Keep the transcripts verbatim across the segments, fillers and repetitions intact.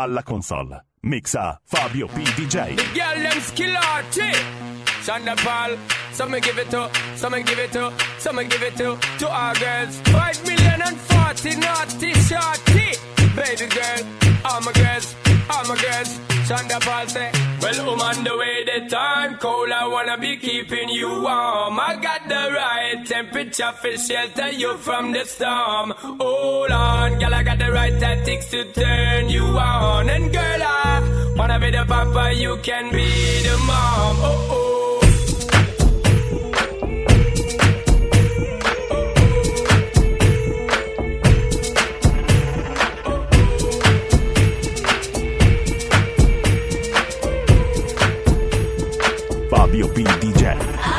Alla console mixa Fabio P. D J. The girl them skill arty. Shonda Paul. Some me give it to, some me give it to, some me give it to, to our girls. Five million and forty naughty shorty. Baby girl, all my girls, all my girls. Shonda Paul say, well, I'm on the way, the time cold. I wanna be keeping you warm. I got the right temperature for shelter you from the storm. Hold on, girl, I got the right tactics to turn you on. And girl, I wanna be the papa, you can be the mom. Oh, oh. Fabio P. D J. I'm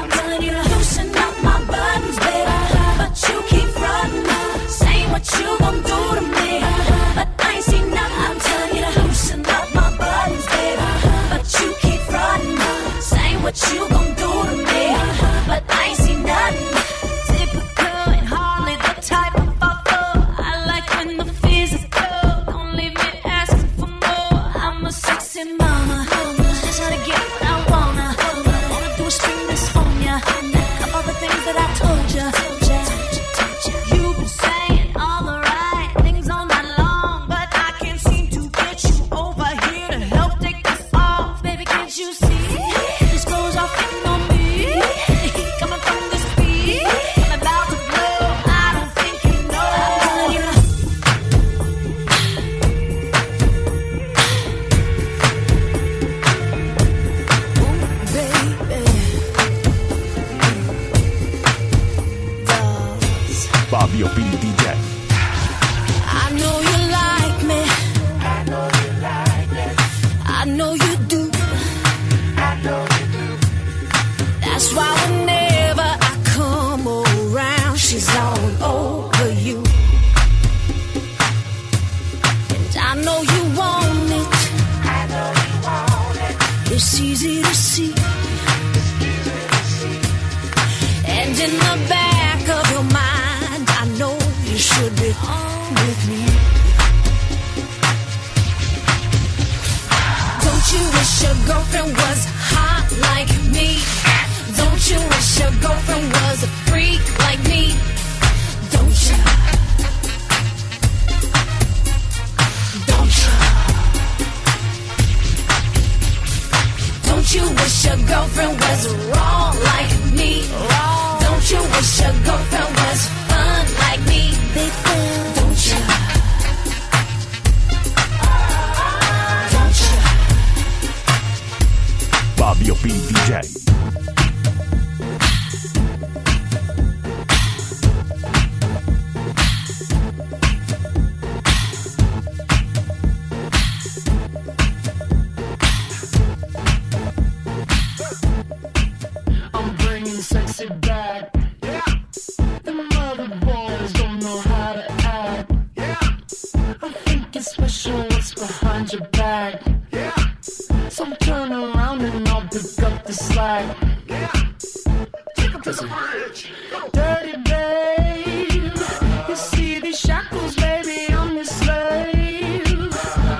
telling you to loosen up my buttons, baby, uh-huh. But you keep running, uh-huh. Say what you gon' do to me, uh-huh. But I ain't seen nothing. I'm telling you to loosen up my buttons, baby, uh-huh. But you keep running, uh-huh. Say what you gon' do to me, uh-huh. But I ain't seen nothing. Typical and hardly the type of fucker I like when the fears is cold. Don't leave me asking for more. I'm a sexy mama, just trying to get what I wanna. String this on ya, like all the things that I told ya. You've been saying all the right things all night long, but I can't seem to get you over here to help take this off. Baby, can't you see? This goes off in on me. The heat coming from this beat. I'm about to blow. I don't think you know. Ooh, baby. Fabio P. D J. I know you like me. I know you like me. I know you do. I know you do. That's why whenever I come around, she's all over you. And I know you want it. I know you want it. It's easy to see. It's easy to see. And in the back of your mind, should be on with me. Don't you wish your girlfriend was hot like me? Don't you wish your girlfriend was a freak like me? Don't you? Don't you? Don't you wish your girlfriend was raw like me? Don't you wish your girlfriend was fun like me? Don't you? Don't you? Fabio P. D J. I'm bringing sexy back. Yeah. Them other boys don't know how to act. Yeah. I think it's special what's behind your back. Yeah. So turn around and I'll pick up the slack. Yeah. Take up this bridge. Dirty babe. You see these shackles, baby, I'm your slave.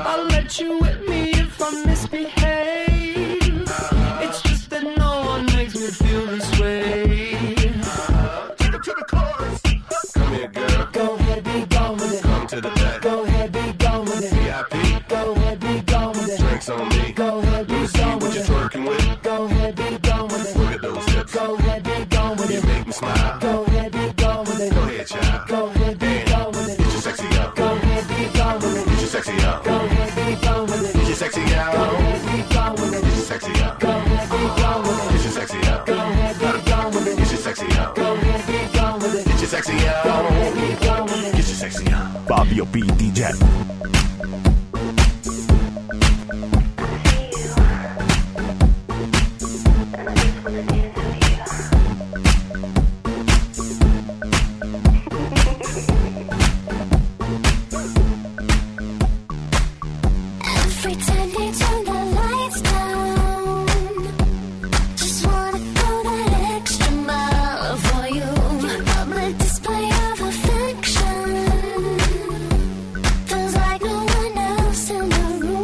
I'll let you whip me if I misbehave. It's just that no one makes me feel this way. Take up to the chorus. Come here, girl. Go ahead, be gone with it. Come to the back. Go ahead, be gone with it. V I P. Go ahead, be gone with it. Drinks on me. Go ahead, be gone with it. You see what you're twerking with. Go ahead, be gone with it. Look at those hips. Go ahead, be gone with it. You make me smile. Go ahead, be gone with it. Go ahead, child. Go ahead, be gone with it. Get your sexy out. Go ahead, be gone with it. Get your sexy out. Go ahead, be gone with it. Get your sexy out. Go ahead, be gone with it. Get your sexy out. Go ahead, be gone with it. Get your sexy out. Go ahead, be gone with it. Get your sexy out. Go ahead, be gone with it. Get your sexy out. Go ahead, be gone with it. Get your sexy out. Fabio P. D J. There's like no one else in the room.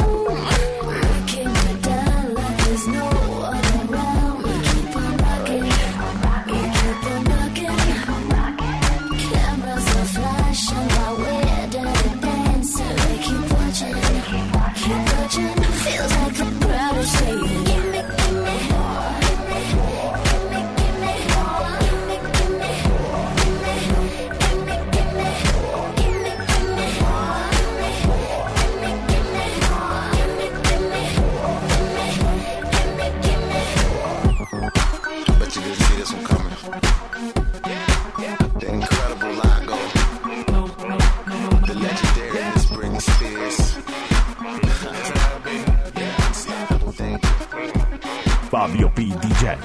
Fabio P. di jay.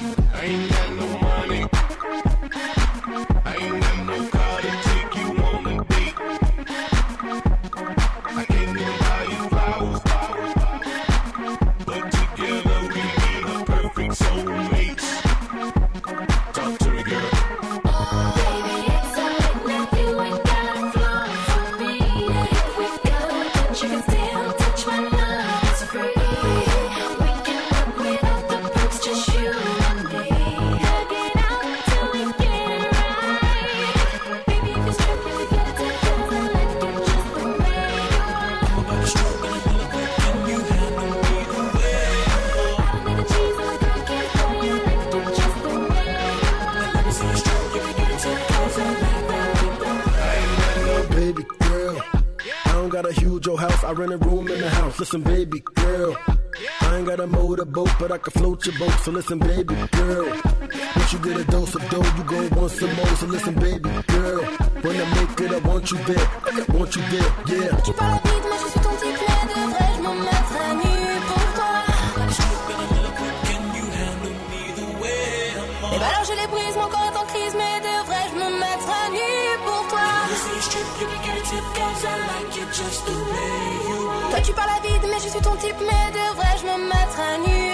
I rent a room in the house. Listen, baby girl, I ain't got a motorboat, but I can float your boat. So listen, baby girl, once you get a dose of dough, you gon' want some more. So listen, baby girl, when I make it, I want you there. I want you there, yeah. Tu parles vite, mais je suis ton type, mais devrais-je me mettre à nu pour toi? Can you handle me the way I'm on? Les valeurs, je les brise, mon corps est en crise, mais devrais-je me mettre à nu pour toi? Toi tu parles à vide mais je suis ton type, mais devrais-je me mettre à nu?